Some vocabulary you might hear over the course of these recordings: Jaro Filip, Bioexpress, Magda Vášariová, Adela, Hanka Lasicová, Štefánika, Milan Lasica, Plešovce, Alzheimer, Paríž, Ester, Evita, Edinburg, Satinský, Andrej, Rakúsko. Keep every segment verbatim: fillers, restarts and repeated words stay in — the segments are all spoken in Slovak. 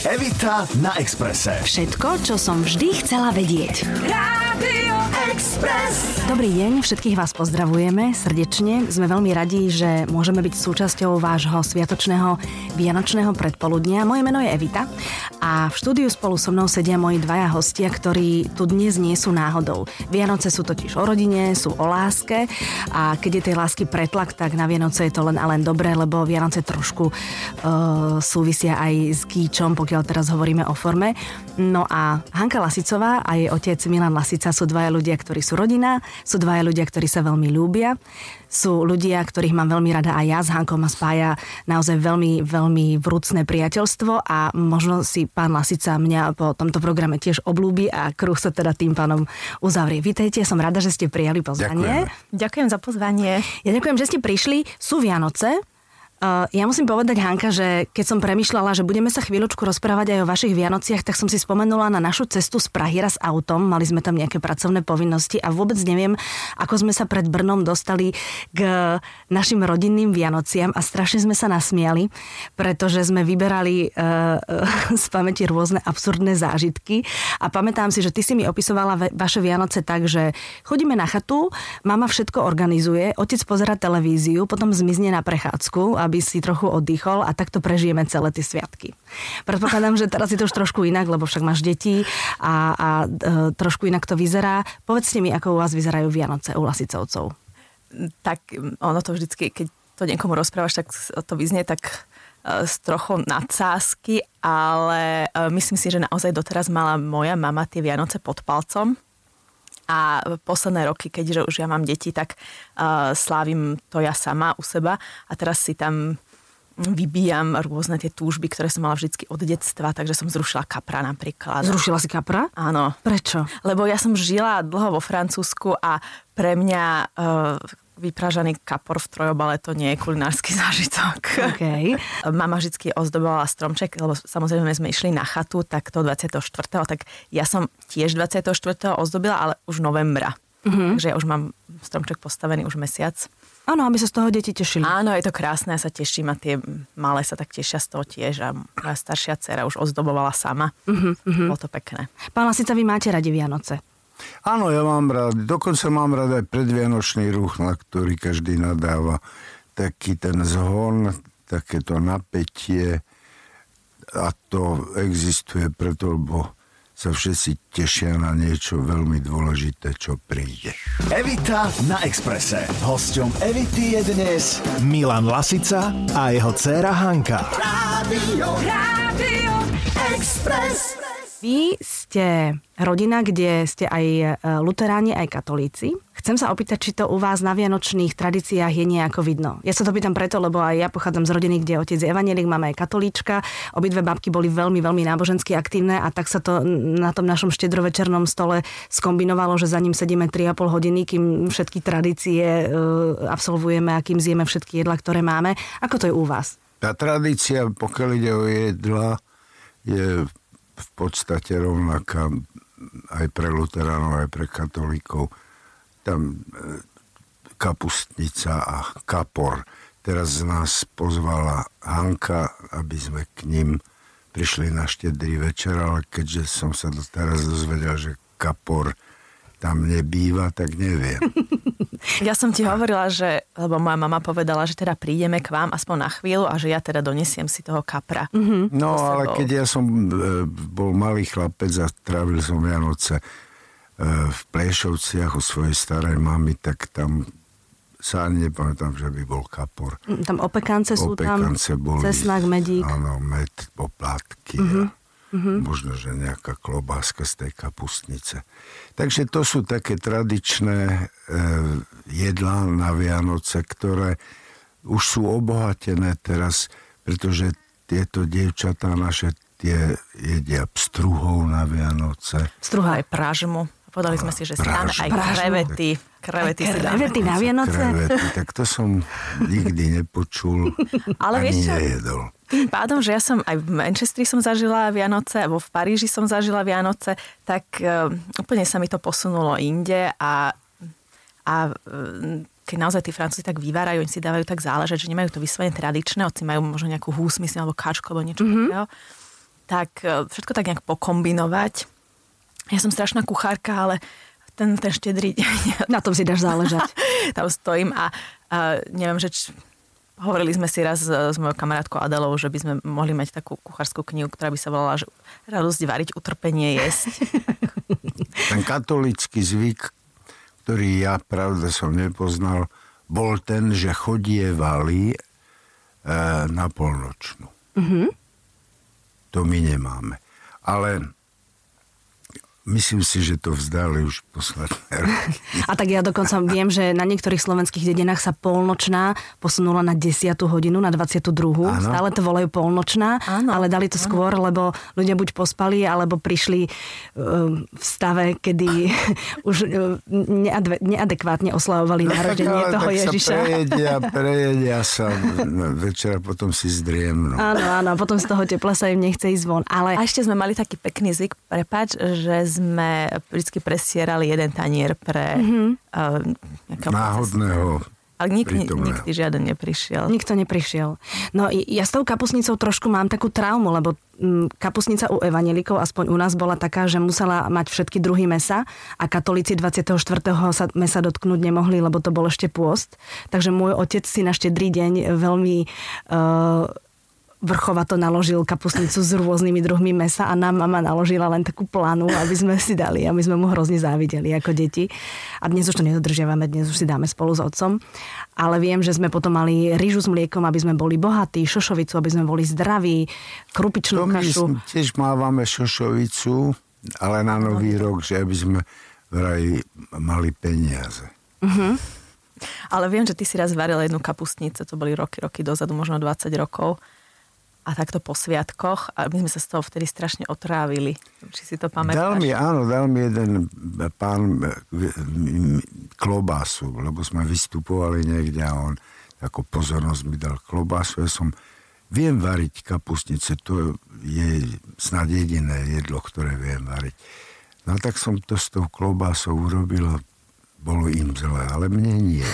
Evita na Expresse. Všetko, čo som vždy chcela vedieť. Bioexpress. Dobrý deň, všetkých vás pozdravujeme srdečne. Sme veľmi radi, že môžeme byť súčasťou vášho sviatočného vianočného predpoludnia. Moje meno je Evita a v štúdiu spolu so mnou sedia moji dvaja hostia, ktorí tu dnes nie sú náhodou. Vianoce sú totiž o rodine, sú o láske a keď je tej lásky pretlak, tak na Vianoce je to len a len dobré, lebo Vianoce trošku e, súvisia aj s kýčom, pokiaľ teraz hovoríme o forme. No a Hanka Lasicová a jej otec Milan Lasica sú dvaja ľudia, ktorí sú rodina, sú dvaja ľudia, ktorí sa veľmi ľúbia, sú ľudia, ktorých mám veľmi rada a ja s Hankou ma spája naozaj veľmi, veľmi vrúcne priateľstvo a možno si pán Lasica mňa po tomto programe tiež obľúbi a kruh sa teda tým pánom uzavrie. Vítajte, som rada, že ste prijali pozvanie. Ďakujem. Ďakujem za pozvanie. Ja ďakujem, že ste prišli. Sú Vianoce. Ja musím povedať, Hanka, že keď som premýšľala, že budeme sa chvíľočku rozprávať aj o vašich Vianociach, tak som si spomenula na našu cestu z Prahy raz autom. Mali sme tam nejaké pracovné povinnosti a vôbec neviem, ako sme sa pred Brnom dostali k našim rodinným Vianociam a strašne sme sa nasmiali, pretože sme vyberali z pamäti rôzne absurdné zážitky a pamätám si, že ty si mi opisovala vaše Vianoce tak, že chodíme na chatu, mama všetko organizuje, otec pozerá televíziu, potom zmizne na prechádzku, aby si trochu oddychol a takto prežijeme celé tie sviatky. Predpokladám, že teraz je to už trošku inak, lebo však máš deti a, a e, trošku inak to vyzerá. Povedzte mi, ako u vás vyzerajú Vianoce u Lasicovcov. Tak ono to vždycky, keď to niekomu rozprávaš, tak to vyznie tak e, s trochou nadsázky, ale e, myslím si, že naozaj doteraz mala moja mama tie Vianoce pod palcom. A posledné roky, keďže už ja mám deti, tak uh, slávim to ja sama u seba. A teraz si tam vybíjam rôzne tie túžby, ktoré som mala vždycky od detstva. Takže som zrušila kapra napríklad. Zrušila si kapra? Áno. Prečo? Lebo ja som žila dlho vo Francúzsku a pre mňa uh, vypražaný kapor v trojobale to nie je kulinársky zážitok. Okay. Mama vždycky ozdobovala stromček, lebo samozrejme sme išli na chatu, tak to dvadsiateho štvrtého Tak ja som tiež dvadsiateho štvrtého ozdobila, ale už novembra. Mm-hmm. Takže ja už mám stromček postavený už mesiac. Áno, aby sa z toho deti tešili. Áno, je to krásne, ja sa teším a tie malé sa tak tešia z toho tiež a moja staršia dcera už ozdobovala sama. Mm-hmm. Bolo to pekné. Pán Lasica, vy máte radi Vianoce? Áno, ja mám rád, dokonca mám rád aj predvianočný ruch, na ktorý každý nadáva. Taký ten zhon, takéto napätie a to existuje preto, lebo sa všetci tešia na niečo veľmi dôležité, čo príde. Evita na Expresse. Hosťom Evity je dnes Milan Lasica a jeho dcéra Hanka. Rádio, Rádio Express. Vy ste rodina, kde ste aj luteráni, aj katolíci. Chcem sa opýtať, či to u vás na vianočných tradíciách je nejako vidno. Ja sa to pýtam preto, lebo aj ja pochádzam z rodiny, kde otec je evanjelik, mama je katolíčka. Obidve babky boli veľmi, veľmi nábožensky aktívne a tak sa to na tom našom štedrovečernom stole skombinovalo, že za ním sedíme tri a pol hodiny, kým všetky tradície absolvujeme a kým zjeme všetky jedlá, ktoré máme. Ako to je u vás? Tá tradícia, pokiaľ ide o jedlá, je v podstate rovnaká aj pre luteránov, aj pre katolíkov. Tam kapustnica a kapor. Teraz nás pozvala Hanka, aby sme k ním prišli na štedrý večer, ale keďže som sa doteraz dozvedel, že kapor tam nebýva, tak neviem. Ja som ti hovorila, že, lebo moja mama povedala, že teda prídeme k vám aspoň na chvíľu a že ja teda donesiem si toho kapra. Mm-hmm. No ale keď ja som bol malý chlapec a trávil som Vianoce v Plešovciach u svojej starej mamy, tak tam sa ani nepamätám, že by bol kapor. Tam opekance, opekance sú tam, boli, cesnak, medík. Áno, med, oplátky. Mm-hmm. A Mm-hmm. možno, že nejaká klobáska z tej kapustnice. Takže to sú také tradičné e, jedlá na Vianoce, ktoré už sú obohatené teraz, pretože tieto dievčatá naše tie jedia pstruhov na Vianoce. Pstruha aj pražmu. Podali sme si, že stan aj krevety. Krevety, si krevety na Vianoce? Krevety, tak to som nikdy nepočul, ale ani vieš, nejedol. Tým pádom, že ja som aj v Manchesteri som zažila Vianoce, alebo v Paríži som zažila Vianoce, tak uh, úplne sa mi to posunulo inde a, a keď naozaj tí Francúzi tak vyvárajú, oni si dávajú tak záležať, že nemajú to vyslovene tradičné, hoci majú možno nejakú húsmysl alebo kačku alebo niečo mm-hmm. takého, tak všetko tak nejak pokombinovať. Ja som strašná kuchárka, ale ten, ten štedrý deň... Na tom si dáš záležať. Tam stojím a, a neviem, že... Č... Hovorili sme si raz s mojou kamarátkou Adelou, že by sme mohli mať takú kuchárskú knihu, ktorá by sa volala, že radosť variť, utrpenie jesť. Ten katolícky zvyk, ktorý ja, pravda, som nepoznal, bol ten, že chodievali e, na polnočnú. Mm-hmm. To my nemáme. Ale... Myslím si, že to vzdali už posledné roky. A tak ja dokonca viem, že na niektorých slovenských dedinách sa polnočná posunula na desiatu hodinu, na dvadsiatu druhú. Áno. Stále to volajú polnočná, áno, ale dali to áno. skôr, lebo ľudia buď pospali, alebo prišli um, v stave, kedy už um, neadve, neadekvátne oslavovali no, narodenie toho tak Ježiša. Tak sa prejedia, prejedia sa. No, večera potom si zdriemnú. Áno, áno, potom z toho tepla sa im nechce ísť von. Ale... A ešte sme mali taký pekný zvyk, prepáč, že sme vždy presierali jeden tanier pre mm-hmm. uh, náhodného. Ale nik, nikdy žiaden neprišiel. Nikto neprišiel. No ja s tou kapusnicou trošku mám takú traumu, lebo kapusnica u evanjelikov, aspoň u nás, bola taká, že musela mať všetky druhy mesa a katolíci dvadsiateho štvrtého sa mesa dotknúť nemohli, lebo to bol ešte pôst. Takže môj otec si na štedrý deň veľmi... Uh, vrchovato naložil kapusnicu s rôznymi druhmi mesa a nám mama naložila len takú planu, aby sme si dali a my sme mu hrozne závideli ako deti. A dnes už to nedodržiavame, dnes už si dáme spolu s otcom. Ale viem, že sme potom mali ryžu s mliekom, aby sme boli bohatí, šošovicu, aby sme boli zdraví, krupičnú to kašu. My tiež mávame šošovicu, ale na nový no, rok, že aby sme vraj mali peniaze. Uh-huh. Ale viem, že ty si raz varila jednu kapustnicu, to boli roky, roky dozadu, možno dvadsať rokov. A takto po sviatkoch. A my sme sa z toho vtedy strašne otrávili. Či si to pamätáš? Dal mi, áno, dal mi jeden pán klobásu, lebo sme vystupovali niekde a on ako pozornosť mi dal klobásu. Ja som, viem variť kapustnice, to je snad jediné jedlo, ktoré viem variť. No tak som to s tou klobásou urobil. Bolo im zle, ale mne nie.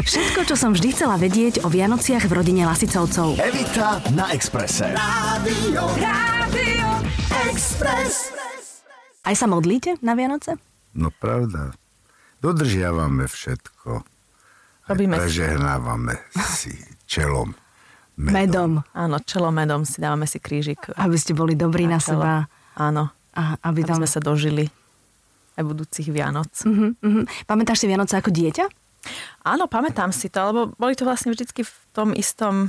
Všetko, čo som vždy chcela vedieť o Vianociach v rodine Lasicovcov. Evita na Expresse. Rádio, Rádio Express. Aj sa modlíte na Vianoce? No pravda. Dodržiavame všetko. Robíme prežehnávame si čelom. Medom. medom. Áno, čelom medom si dávame si krížik. Aby ste boli dobrí na, na seba. Áno. A, aby, aby tam... sme sa dožili aj budúcich Vianoc. Uh-huh, uh-huh. Pamätáš si Vianoce ako dieťa? Áno, pamätám si to, lebo boli to vlastne vždycky v tom istom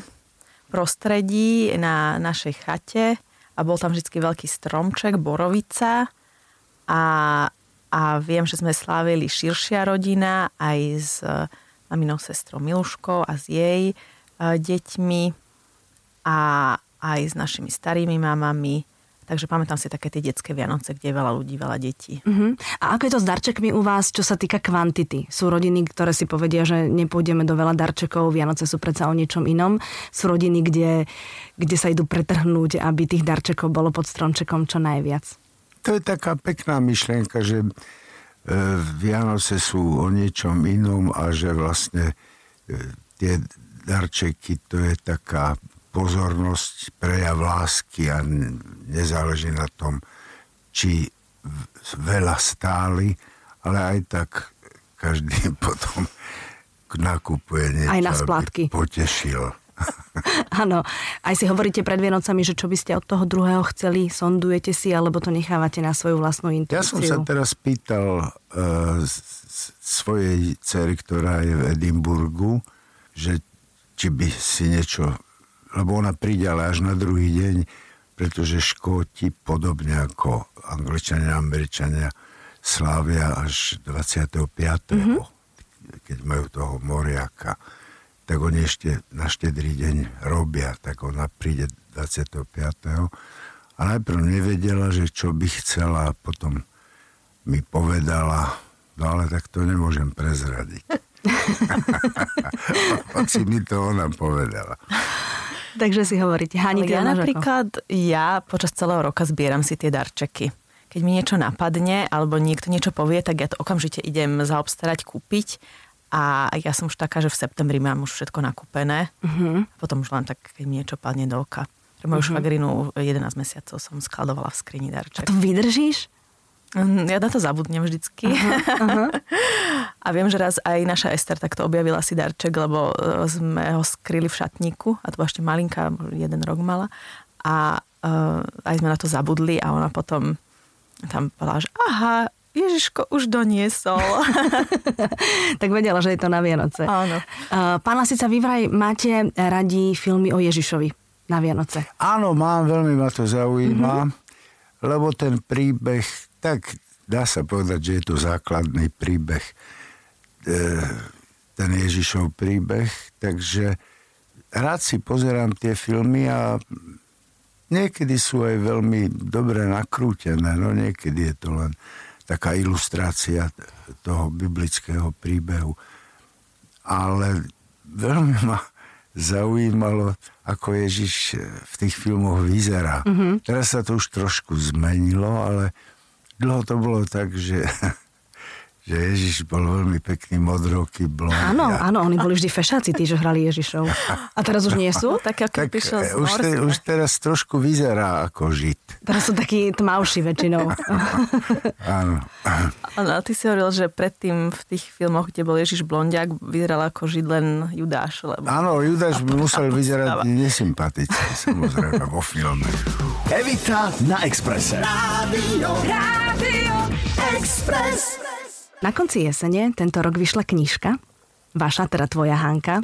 prostredí na našej chate a bol tam vždycky veľký stromček, borovica a, a viem, že sme slávili širšia rodina aj s maminou sestrou Miluškou a s jej e, deťmi a aj s našimi starými mamami. Takže pamätám si také tie detské Vianoce, kde je veľa ľudí, veľa detí. Uh-huh. A ako je to s darčekmi u vás, čo sa týka kvantity? Sú rodiny, ktoré si povedia, že nepôjdeme do veľa darčekov, Vianoce sú predsa o niečom inom. Sú rodiny, kde, kde sa idú pretrhnúť, aby tých darčekov bolo pod stromčekom čo najviac. To je taká pekná myšlienka, že Vianoce sú o niečom inom a že vlastne tie darčeky, to je taká... pozornosť, prejav lásky a nezáleží na tom, či veľa stáli, ale aj tak každý potom nakupuje niečo, aj na splátky, aby potešil. Áno, aj si hovoríte pred Vienocami, že čo by ste od toho druhého chceli, sondujete si, alebo to nechávate na svoju vlastnú intuíciu? Ja som sa teraz pýtal uh, svojej dcery, ktorá je v Edinburgu, že či by si niečo... Lebo ona príde až na druhý deň, pretože Škóti, podobne ako Angličania a Američania, slávia až dvadsiateho piateho Mm-hmm. Keď majú toho moriaka, tak oni ešte na štedrý deň robia, tak ona príde dvadsiateho piateho A najprv nevedela, že čo by chcela, a potom mi povedala, no ale tak to nemôžem prezradiť. Hoci mi to ona povedala. Takže si hovoríte. Hani, ja napríklad, ja počas celého roka zbieram si tie darčeky. Keď mi niečo napadne, alebo niekto niečo povie, tak ja to okamžite idem zaobstarať, kúpiť. A ja som už taká, že v septembri mám už všetko nakúpené. Mm-hmm. Potom už len tak, keď mi niečo padne do oka. moju uh-huh. švagrinu jedenásť mesiacov som skladovala v skrini darček. A to vydržíš? Ja na to zabudnem vždycky. Uh-huh, uh-huh. A viem, že raz aj naša Ester takto objavila si darček, lebo sme ho skryli v šatníku a to bola ešte malinká, jeden rok mala. A uh, aj sme na to zabudli a ona potom tam povedala, že aha, Ježiško, už doniesol. Tak vedela, že je to na Vianoce. Áno. Uh, pán Lasica, vy vraj máte radi filmy o Ježišovi na Vianoce. Áno, mám, veľmi ma to zaujíma, mm-hmm. lebo ten príbeh, tak dá sa povedať, že je to základný príbeh, e, ten Ježišov príbeh, takže rád si pozerám tie filmy a niekedy sú aj veľmi dobre nakrútené, no niekedy je to len taká ilustrácia toho biblického príbehu. Ale veľmi ma zaujímalo, ako Ježiš v tých filmoch vyzerá. Mm-hmm. Teraz sa to už trošku zmenilo, ale dlho to bolo tak, že... že Ježiš bol veľmi pekný, modroký, blond. Áno, a... áno, oni boli vždy fešáci, tí, že hrali Ježišov. A teraz už nie sú? Tak, ako tak z už, te, už teraz trošku vyzerá ako Žid. Teraz sú takí tmavší väčšinou. Áno. Áno, ty si hovoril, že predtým v tých filmoch, kde bol Ježiš blondiak, vyzeral ako Žid len Judáš. Lebo... Áno, Judáš a, musel a vyzerať nesympaticky, samozrejme, vo filme. Evita na Expresse. Rádio, Rádio Express. Na konci jesene tento rok vyšla knižka, vaša, teda tvoja, Hanka,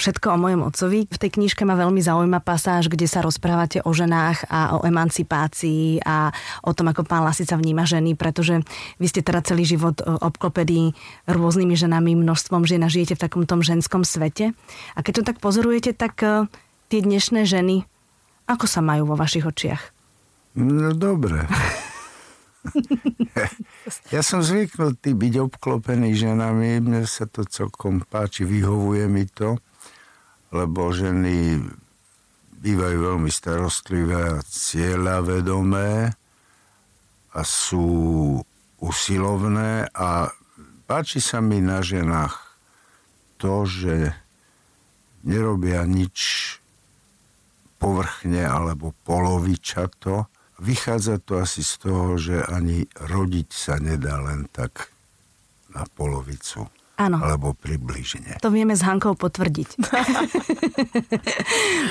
Všetko o mojom otcovi. V tej knižke ma veľmi zaujíma pasáž, kde sa rozprávate o ženách a o emancipácii a o tom, ako pán Lasica vníma ženy, pretože vy ste teda celý život obklopení rôznymi ženami, množstvom žien a žijete v takom tom ženskom svete. A keď to tak pozorujete, tak tie dnešné ženy, ako sa majú vo vašich očiach? No dobre. Ja som zvyknutý byť obklopený ženami, mne sa to celkom páči, vyhovuje mi to, lebo ženy bývajú veľmi starostlivé a cieľavedomé a sú usilovné a páči sa mi na ženách to, že nerobia nič povrchne alebo polovičato. Vychádza to asi z toho, že ani rodiť sa nedá len tak na polovicu. Áno. Alebo približne. To vieme s Hankou potvrdiť.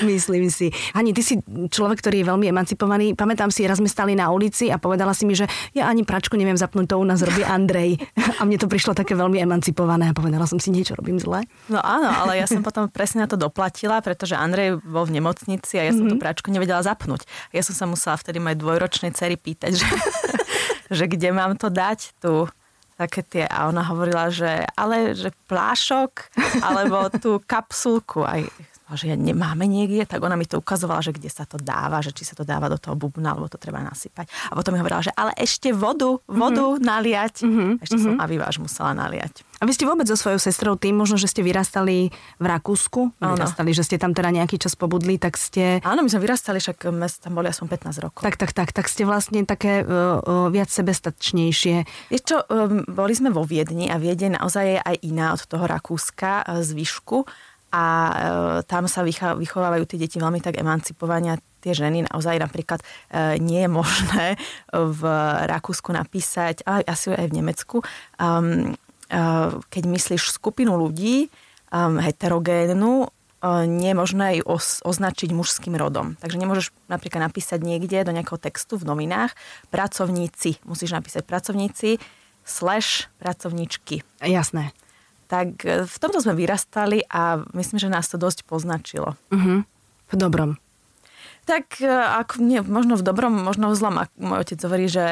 Myslím si. Hani, ty si človek, ktorý je veľmi emancipovaný. Pamätám si, raz sme stali na ulici a povedala si mi, že ja ani pračku neviem zapnúť, to u nás robí Andrej. A mne to prišlo také veľmi emancipované a povedala som si, niečo robím zle. No áno, ale ja som potom presne na to doplatila, pretože Andrej bol v nemocnici a ja som mm-hmm. tú pračku nevedela zapnúť. Ja som sa musela vtedy mojej dvojročnej dcery pýtať, že, že kde mám to dať tú také tie, a ona hovorila, že ale, že plášok, alebo tú kapsulku, aj, že ja nemáme niekde, tak ona mi to ukazovala, že kde sa to dáva, že či sa to dáva do toho bubna, alebo to treba nasypať. A potom mi hovorila, že ale ešte vodu, vodu mm-hmm. naliať. Mm-hmm. Ešte mm-hmm. som aviváž musela naliať. A vy ste vôbec so svojou sestrou tým, možno, že ste vyrastali v Rakúsku, ano. Vyrastali, že ste tam teda nejaký čas pobudli, tak ste... Áno, my sme vyrastali, však tam boli aspoň pätnásť rokov. Tak, tak, tak, tak ste vlastne také uh, uh, viac sebestačnejšie. Vieš čo, um, boli sme vo Viedni a Viedeň naozaj je aj iná od toho Rakúska uh, z výšku. A e, tam sa vychá, vychovávajú tie deti veľmi tak emancipovania. Tie ženy naozaj napríklad e, nie je možné v Rakúsku napísať, ale asi aj v Nemecku, um, e, keď myslíš skupinu ľudí um, heterogénnu, nie je možné ju označiť mužským rodom. Takže nemôžeš napríklad napísať niekde do nejakého textu v novinách pracovníci. Musíš napísať pracovníci slash pracovníčky. Jasné. Tak v tomto sme vyrastali a myslím, že nás to dosť poznačilo. Uh-huh. V dobrom. Tak ako nie, možno v dobrom, možno v zlom. Môj otec hovorí, že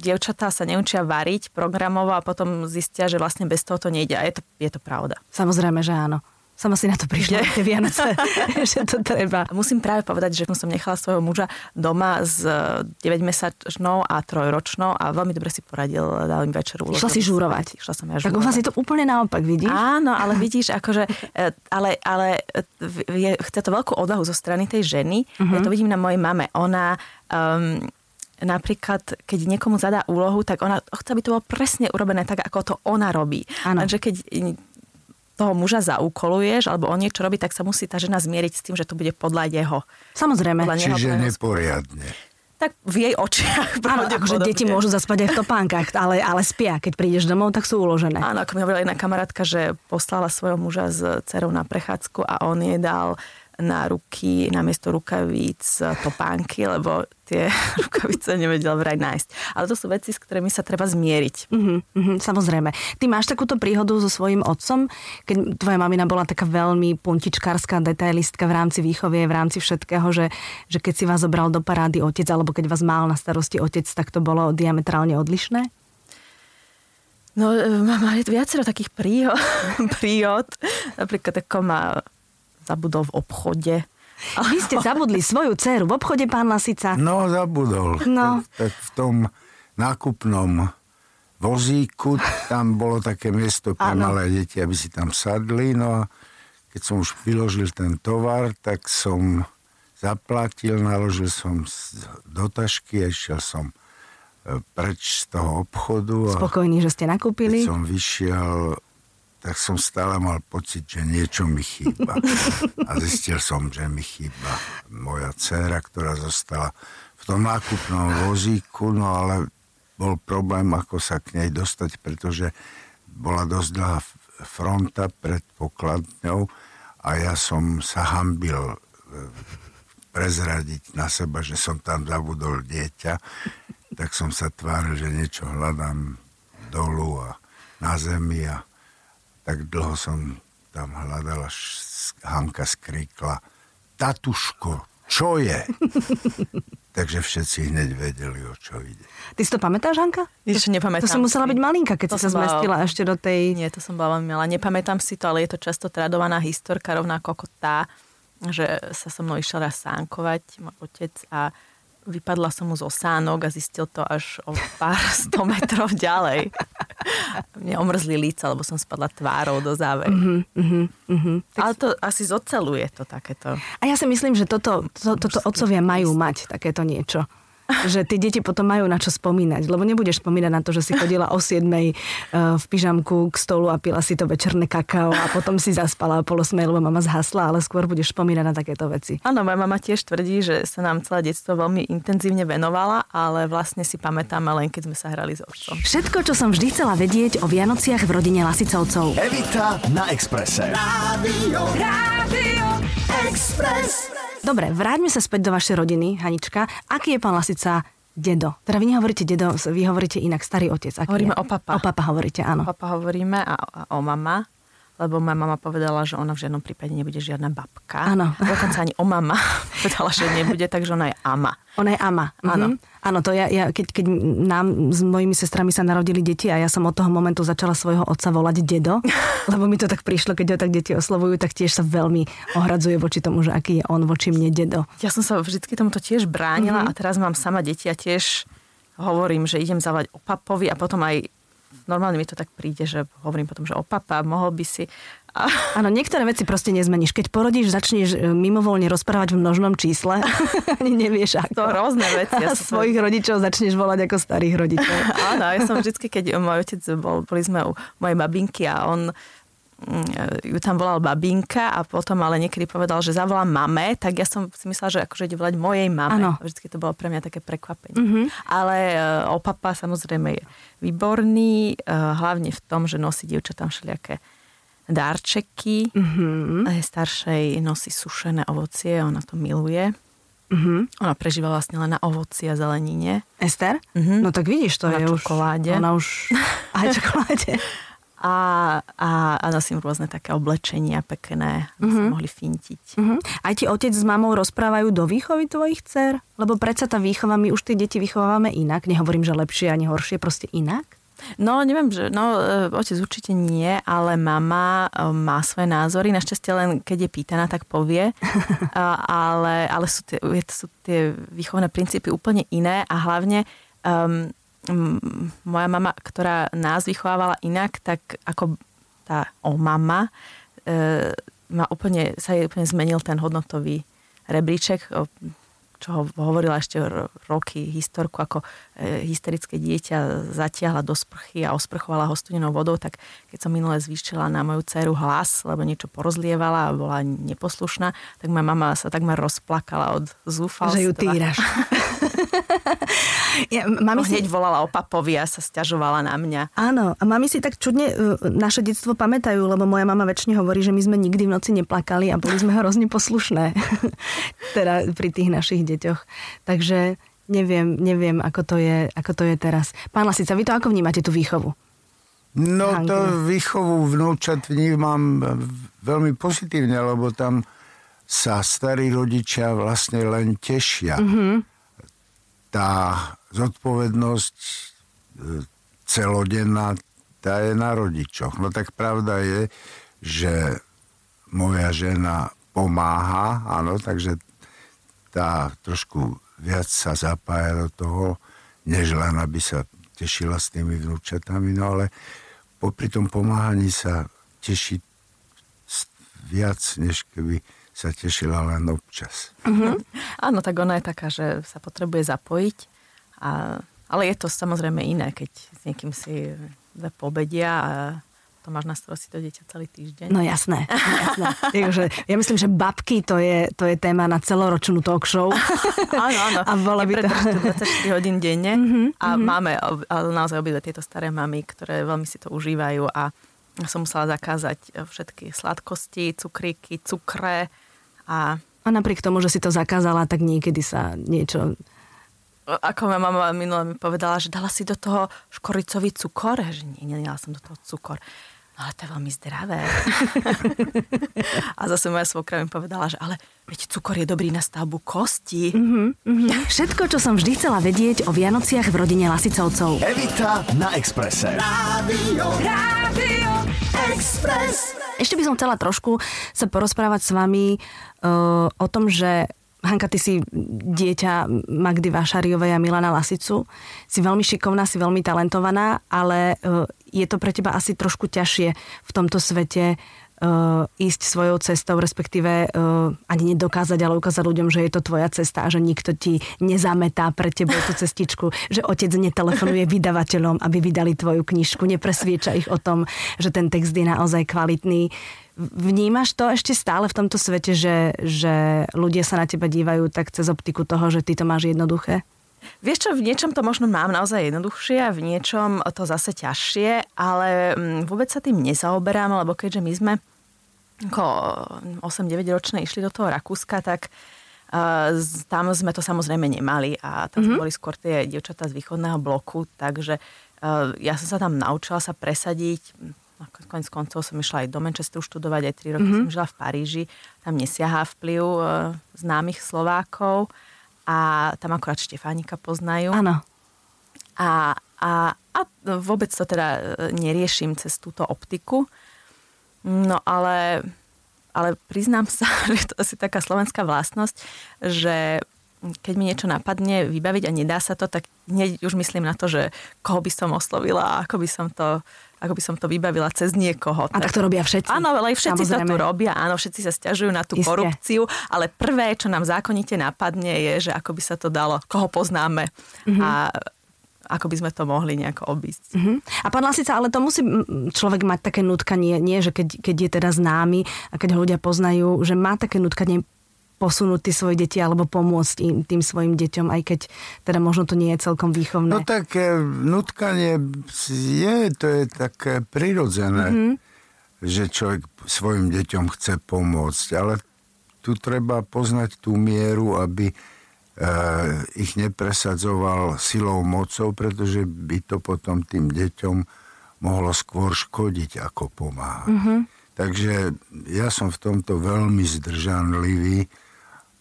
dievčatá sa neučia variť programovo a potom zistia, že vlastne bez toho to nejde. A je to, je to pravda. Samozrejme, že áno. Sama si na to prišla na tie Vianoce, že to treba. Musím práve povedať, že som nechala svojho muža doma s deväťmesačnou a trojročnou a veľmi dobre si poradil, dal im večer úlohu. Išla si žúrovať. Išla som ja žúrovať. Tak u vás je to úplne naopak, vidíš? Áno, ale vidíš, akože, ale, ale je, chce to veľkú odvahu zo strany tej ženy. Uh-huh. Ja to vidím na mojej mame. Ona... Um, napríklad, keď niekomu zadá úlohu, tak ona chce, aby to bolo presne urobené tak, ako to ona robí. Áno. Takže keď... toho muža zaúkoluješ, alebo on niečo robí, tak sa musí tá žena zmieriť s tým, že to bude podľa jeho. Samozrejme. Podľa Čiže neho, neporiadne. Tak v jej očiach. Áno, akože deti môžu zaspať aj v topánkach, ale, ale spia. Keď prídeš domov, tak sú uložené. Áno, ako mi hovorila jedna kamarátka, že poslala svojho muža s dcerou na prechádzku a on jej dal na ruky, namiesto rukavíc topánky, lebo tie rukavice nevedel vraj nájsť. Ale to sú veci, s ktorými sa treba zmieriť. Mm-hmm, mm-hmm, samozrejme. Ty máš takúto príhodu so svojím otcom, keď tvoja mamina bola taká veľmi puntičkárska detailistka v rámci výchovy, v rámci všetkého, že, že keď si vás zobral do parády otec, alebo keď vás mal na starosti otec, tak to bolo diametrálne odlišné? No, mám viacero takých príhod. príhod. Napríklad takom má zabudol v obchode. Vy ste zabudli svoju dceru v obchode, pán Lasica? No, zabudol. No. Tak, tak v tom nákupnom vozíku, tam bolo také miesto pre malé deti, aby si tam sadli. No a keď som už vyložil ten tovar, tak som zaplatil, naložil som do tašky a išiel som preč z toho obchodu. Spokojný, že ste nakúpili? Keď som vyšiel, tak som stále mal pocit, že niečo mi chýba. A zistil som, že mi chýba moja dcéra, ktorá zostala v tom nákupnom vozíku, no ale bol problém, ako sa k nej dostať, pretože bola dosť dlhá fronta pred pokladňou a ja som sa hanbil prezradiť na seba, že som tam zabudol dieťa, tak som sa tváril, že niečo hľadám dolu a na zemi a tak dlho som tam hľadala, Hanka skríkla, tatuško, čo je? Takže všetci hneď vedeli, o čo ide. Ty si to pamätáš, Hanka? Ešte nepamätám. To som musela byť malinka, keď to si sa zmestila bol... ešte do tej... Nie, to som bola veľmi malá. Nepamätám si to, ale je to často tradovaná historka, rovnako ako tá, že sa so mnou išiel raz sánkovať, môj otec, a vypadla som mu zo sánok a zistil to až o pár sto metrov ďalej. Mne omrzli líca, lebo som spadla tvárou do záveru. Mm-hmm, mm-hmm. Ale to asi zoceluje to takéto. A ja si myslím, že toto, to, toto otcovia majú mať takéto niečo. Že tie deti potom majú na čo spomínať. Lebo nebudeš spomínať na to, že si chodila o siedmej v pyžamku k stolu a pila si to večerné kakao a potom si zaspala a polosmej, lebo mama zhasla, ale skôr budeš spomínať na takéto veci. Áno, moja mama tiež tvrdí, že sa nám celé detstvo veľmi intenzívne venovala, ale vlastne si pamätáme len, keď sme sa hrali s otcom. Všetko, čo som vždy chcela vedieť o Vianociach v rodine Lasicovcov. Evita na Expresse. Rádio, rádio, Express. Dobre, vráťme sa späť do vašej rodiny, Hanička. Aký je pán Lasica dedo? Teda vy nehovoríte dedo, vy hovoríte inak starý otec. Aký hovoríme je? O papa. O papa hovoríte, áno. O papa hovoríme a o mama, lebo moja mama povedala, že ona v žiadnom prípade nebude žiadna babka. Áno. Dokonca ani o mama povedala, že nebude, takže ona je ama. Ona je ama, áno. Mhm. Áno, to ja, ja keď, keď nám s mojimi sestrami sa narodili deti a ja som od toho momentu začala svojho otca volať dedo, lebo mi to tak prišlo, keď ho tak deti oslovujú, tak tiež sa veľmi ohradzuje voči tomu, že aký je on voči mne dedo. Ja som sa vždycky tomuto tiež bránila mm-hmm. a teraz mám sama deti a tiež hovorím, že idem zavolať o papovi a potom aj normálne mi to tak príde, že hovorím potom, že o papa, mohol by si... Áno, niektoré veci proste nezmeníš. Keď porodíš, začneš mimovoľne rozprávať v množnom čísle. Ani nevieš ako. To rôzne veci. Ja svojich som... rodičov začneš volať ako starých rodičov. Áno, ja som vždycky, keď môj otec bol, boli sme u mojej babinky a on ju tam volal babinka a potom ale niekedy povedal, že zavolám mame, tak ja som si myslela, že akože ide volať mojej mame. Ano. Vždycky to bolo pre mňa také prekvapenie. Mm-hmm. Ale o papa samozrejme je výborný, hlavne v tom, že nosí dievčatám všelijaké darčeky. Mm-hmm. Staršej nosí sušené ovocie, ona to miluje. Mm-hmm. Ona prežíva vlastne len na ovoci a zelenine. Ester? Mm-hmm. No tak vidíš, to ona je už... Ona už... Aj čokoláde. a, a, a nosím rôzne také oblečenia pekné, aby mm-hmm. si mohli fintiť. Mm-hmm. Aj ti otec s mamou rozprávajú do výchovy tvojich dcer? Lebo predsa tá výchova, my už tie deti vychovávame inak. Nehovorím, že lepšie ani horšie, proste inak. No, neviem, že... No, otec určite nie, ale mama má svoje názory. Našťastie len, keď je pýtaná, tak povie. ale ale sú, tie, sú tie výchovné princípy úplne iné a hlavne um, moja mama, ktorá nás vychovávala inak, tak ako tá o mama, e, má úplne, sa jej úplne zmenil ten hodnotový rebríček, čo hovorila ešte roky historku, ako hysterické dieťa zatiahla do sprchy a osprchovala ho studenou vodou, tak keď som minule zvýšila na moju dceru hlas, lebo niečo porozlievala a bola neposlušná, tak moja mama sa takmer rozplakala od zúfalstva. Že ju týraš. Ja, mami hneď si... volala o papovi a sa sťažovala na mňa. Áno, a mami si tak čudne naše detstvo pamätajú, lebo moja mama väčšine hovorí, že my sme nikdy v noci neplakali a boli sme hrozne poslušné. Teda pri tých našich deťoch. Takže neviem, neviem ako, to je, ako to je teraz. Pán Lasica, vy to ako vnímate, tú výchovu? No, Hanky. To výchovu vnúčat vnímam veľmi pozitívne, lebo tam sa starí rodičia vlastne len tešia. Mm-hmm. Tá zodpovednosť celodenná, tá je na rodičoch. No tak pravda je, že moja žena pomáha, áno, takže tá trošku viac sa zapája do toho, než len aby sa tešila s tými vnúčatami, no ale popri tom pomáhaní sa teší viac, než keby sa tešila len občas. Uh-huh. Áno, tak ona je taká, že sa potrebuje zapojiť, a, ale je to samozrejme iné, keď s niekým si pobedia a to máš na starosti to dieťa celý týždeň. No jasné, jasné. Takže, ja myslím, že babky to je, to je téma na celoročnú talk show. Áno, áno. A bola by to... dvadsaťštyri hodín denne uh-huh, a uh-huh. máme ale naozaj obidve tieto staré mamy, ktoré veľmi si to užívajú a som musela zakázať všetky sladkosti, cukríky, cukre. A... a napriek tomu, že si to zakázala, tak niekedy sa niečo... Ako ma mama minule mi povedala, že dala si do toho škoricový cukor. Že nie, nedala som do toho cukor. No ale to je veľmi zdravé. A zase moja svokra mi povedala, že ale veď cukor je dobrý na stavbu kosti. Mm-hmm, mm-hmm. Všetko, čo som vždy chcela vedieť o Vianociach v rodine Lasicovcov. Evita na Expresse. Rádio, Rádio Express. Ešte by som chcela trošku sa porozprávať s vami uh, o tom, že Hanka, ty si dieťa Magdy Vášariovej a Milana Lasicu. Si veľmi šikovná, si veľmi talentovaná, ale je to pre teba asi trošku ťažšie v tomto svete uh, ísť svojou cestou, respektíve uh, ani nedokázať, ale ukázať ľuďom, že je to tvoja cesta a že nikto ti nezametá pre tebou tú cestičku, že otec netelefonuje vydavateľom, aby vydali tvoju knižku, nepresvieča ich o tom, že ten text je naozaj kvalitný. Vnímaš to ešte stále v tomto svete, že, že ľudia sa na teba dívajú tak cez optiku toho, že ty to máš jednoduché? Vieš čo, v niečom to možno mám naozaj jednoduchšie a v niečom to zase ťažšie, ale vôbec sa tým nezaoberám, lebo keďže my sme ako osem deväť ročné išli do toho Rakúska, tak uh, tam sme to samozrejme nemali a tam mm-hmm. boli skôr tie dievčatá z východného bloku, takže uh, ja som sa tam naučila sa presadiť. Koniec koncov som išla aj do Manchesteru študovať, aj tri roky mm-hmm. som žila v Paríži. Tam nesiahá vplyv e, známych Slovákov a tam akorát Štefánika poznajú. Áno. A, a, a vôbec to teda neriešim cez túto optiku. No ale, ale priznám sa, že to asi taká slovenská vlastnosť, že keď mi niečo napadne vybaviť a nedá sa to, tak hneď už myslím na to, že koho by som oslovila a ako by som to ako by som to vybavila cez niekoho. A tak to robia všetci. Áno, ale všetci to tu robia, áno, všetci sa sťažujú na tú Isté. korupciu, ale prvé, čo nám zákonite napadne, je, že ako by sa to dalo, koho poznáme mm-hmm. a ako by sme to mohli nejako obísť. Uh-huh. A pán Lasica, ale to musí človek mať také nutkanie, nie, že keď, keď je teda známy a keď ho ľudia poznajú, že má také nutkanie posunúť svoje deti alebo pomôcť im, tým svojim deťom, aj keď teda možno to nie je celkom výchovné. No tak nutkanie je, to je také prirodzené, mm-hmm. že človek svojim deťom chce pomôcť, ale tu treba poznať tú mieru, aby e, ich nepresadzoval silou, mocou, pretože by to potom tým deťom mohlo skôr škodiť, ako pomáhať. Mm-hmm. Takže ja som v tomto veľmi zdržanlivý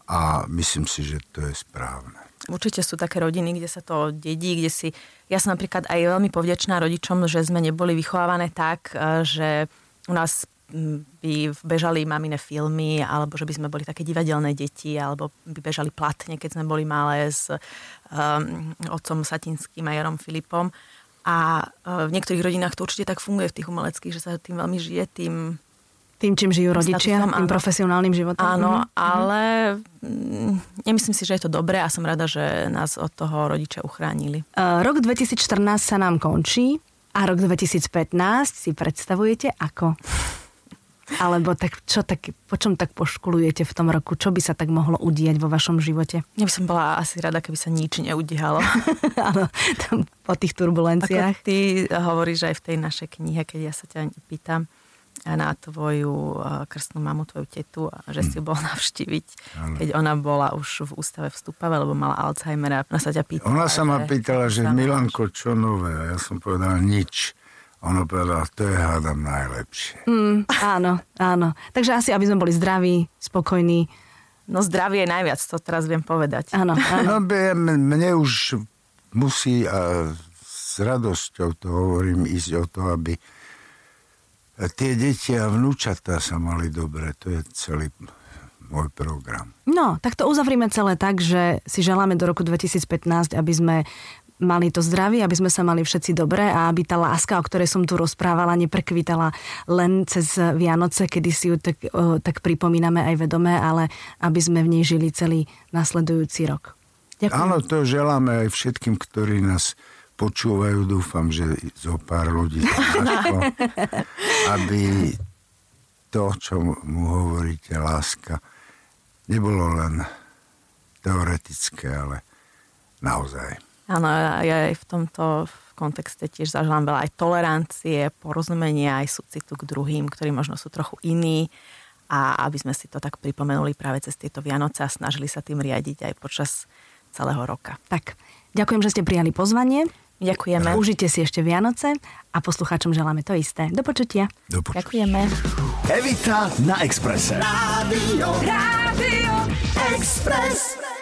a myslím si, že to je správne. Určite sú také rodiny, kde sa to dedí, kde si... Ja som napríklad aj veľmi povďačná rodičom, že sme neboli vychovávané tak, že u nás by bežali mamine filmy, alebo že by sme boli také divadelné deti, alebo by bežali platne, keď sme boli malé s um, otcom Satinským a Jarom Filipom. A v niektorých rodinách to určite tak funguje v tých umeleckých, že sa tým veľmi žije, tým... Tým, čím žijú rodičia, statusom, tým áno. profesionálnym životom. Áno, mm-hmm. ale nemyslím si, že je to dobré a som rada, že nás od toho rodičia uchránili. Rok dvetisícštrnásť sa nám končí a rok dvetisícpätnásť si predstavujete ako? Alebo tak, čo tak, po čom tak poškulujete v tom roku? Čo by sa tak mohlo udiať vo vašom živote? Ja by som bola asi rada, keby sa nič neudialo. Áno, tam po tých turbulenciách. Ako ty hovoríš aj v tej našej knihe, keď ja sa ťa pýtam na tvoju krstnú mamu, tvoju tetu, že si ju bol navštíviť, ano. Keď ona bola už v ústave v Stupave, lebo mala Alzheimera. Ona sa ťa pýtala. Ona sa ma pýtala, že Milanko, čo nové? A ja som povedal nič. Ona povedala, to je hádam najlepšie. Mm, áno, áno. Takže asi, aby sme boli zdraví, spokojní. No zdravie je najviac, to teraz viem povedať. Áno, áno. No, mne už musí, a s radosťou to hovorím, ísť o to, aby tie deti a vnúčatá sa mali dobre. To je celý môj program. No, tak to uzavrime celé tak, že si želáme do roku dvetisícpätnásť, aby sme mali to zdravie, aby sme sa mali všetci dobre a aby tá láska, o ktorej som tu rozprávala, neprekvitala len cez Vianoce, kedy si ju tak, o, tak pripomíname aj vedomé, ale aby sme v nej žili celý nasledujúci rok. Ďakujem. Áno, to želáme aj všetkým, ktorí nás počúvajú. Dúfam, že zo pár ľudí to našlo, aby to, čo mu hovoríte, láska, nebolo len teoretické, ale naozaj. Áno, ja aj v tomto kontexte tiež zažilám veľa aj tolerancie, porozumenia, aj súcitu k druhým, ktorí možno sú trochu iní a aby sme si to tak pripomenuli práve cez tieto Vianoce a snažili sa tým riadiť aj počas celého roka. Tak, ďakujem, že ste prijali pozvanie. Ďakujeme. Užite si ešte Vianoce a poslucháčom želáme to isté. Do počutia. Do počutia. Ďakujeme. Evita na Expresse. Rádio, Rádio Express.